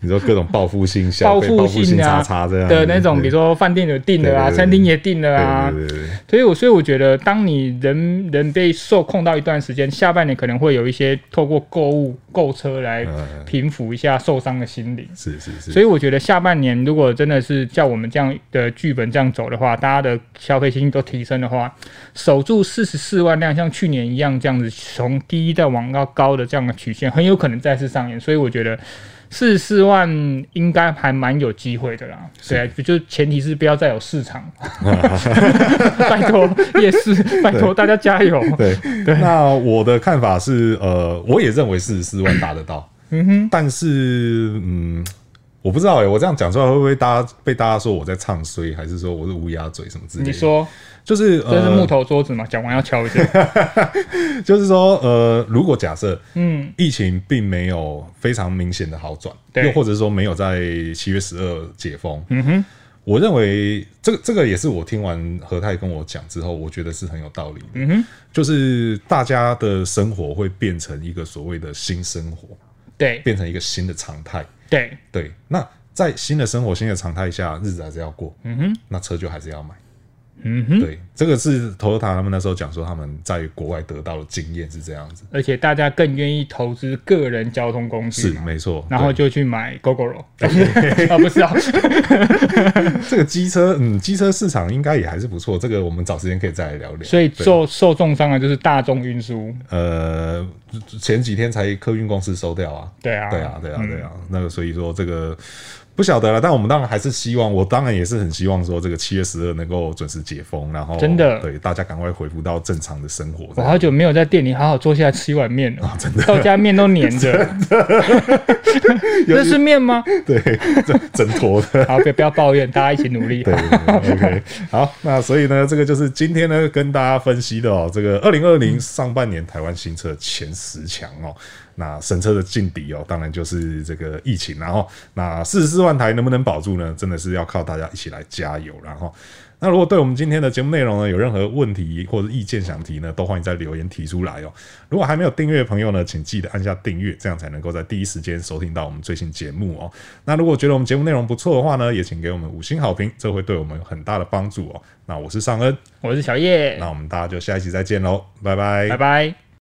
你说各种报复性消费、报复性啊的那种，比如说饭店也订了啊，餐厅也订了啊。对对对对对，所以我所以我觉得，当你人人被受控到一段时间，下半年可能会有一些透过购物、购车来平复一下受伤的心灵。是是是。所以我觉得下半年如果真的是叫我们这样的剧本这样走的话，大家的消费心都提升的话，守住四十四万辆，像去年一样这样子，从低再往到高的这样的曲线，很有可能再次上演。所以我觉得。四十四万应该还蛮有机会的啦。对、啊，就前提是不要再有市场，拜托夜市，拜托大家加油。对，對那我的看法是，呃，我也认为四十四万达得到，嗯哼，但是嗯。我不知道哎、欸，我这样讲出来会不会大家被大家说我在唱衰，还是说我是乌鸦嘴什么之类的？你说，就是这是木头桌子嘛，讲、呃、完要敲一下。就是说，呃，如果假设，嗯，疫情并没有非常明显的好转，又或者说没有在七月十二解封，嗯哼，我认为这个这个也是我听完和泰跟我讲之后，我觉得是很有道理的。嗯哼，就是大家的生活会变成一个所谓的新生活，对，变成一个新的常态。对对，那在新的生活、新的常态下，日子还是要过，嗯哼，那车就还是要买，嗯哼，对，这个是 Toyota 他们那时候讲说他们在国外得到的经验是这样子，而且大家更愿意投资个人交通工具，是没错，然后就去买 Gogoro 啊，不是啊，这个机车，嗯，机车市场应该也还是不错，这个我们找时间可以再来聊聊。所以受受重伤的就是大众运输，呃。前几天才客运公司收掉啊，对啊，对啊，对啊，对啊，嗯、那个所以说这个不晓得了，但我们当然还是希望，我当然也是很希望说这个七月十二能够准时解封，然后真的对大家赶快恢复到正常的生活。我好久没有在店里好好坐下来吃一碗面了、哦，真的，到家面都黏着，这是面吗？对，整坨的。好，不要抱怨，大家一起努力。对 ，OK， 好，那所以呢，这个就是今天呢跟大家分析的哦，这个二零二零上半年台湾新车前十强哦，那神车的劲敌哦，当然就是这个疫情，然后那四十四万台能不能保住呢？真的是要靠大家一起来加油，然后。那如果对我们今天的节目内容呢有任何问题或者意见想提呢，都欢迎在留言提出来哦。如果还没有订阅的朋友呢，请记得按下订阅，这样才能够在第一时间收听到我们最新节目哦。那如果觉得我们节目内容不错的话呢，也请给我们五星好评，这会对我们有很大的帮助哦。那我是尚恩，我是小叶，那我们大家就下一期再见喽，拜拜，拜拜。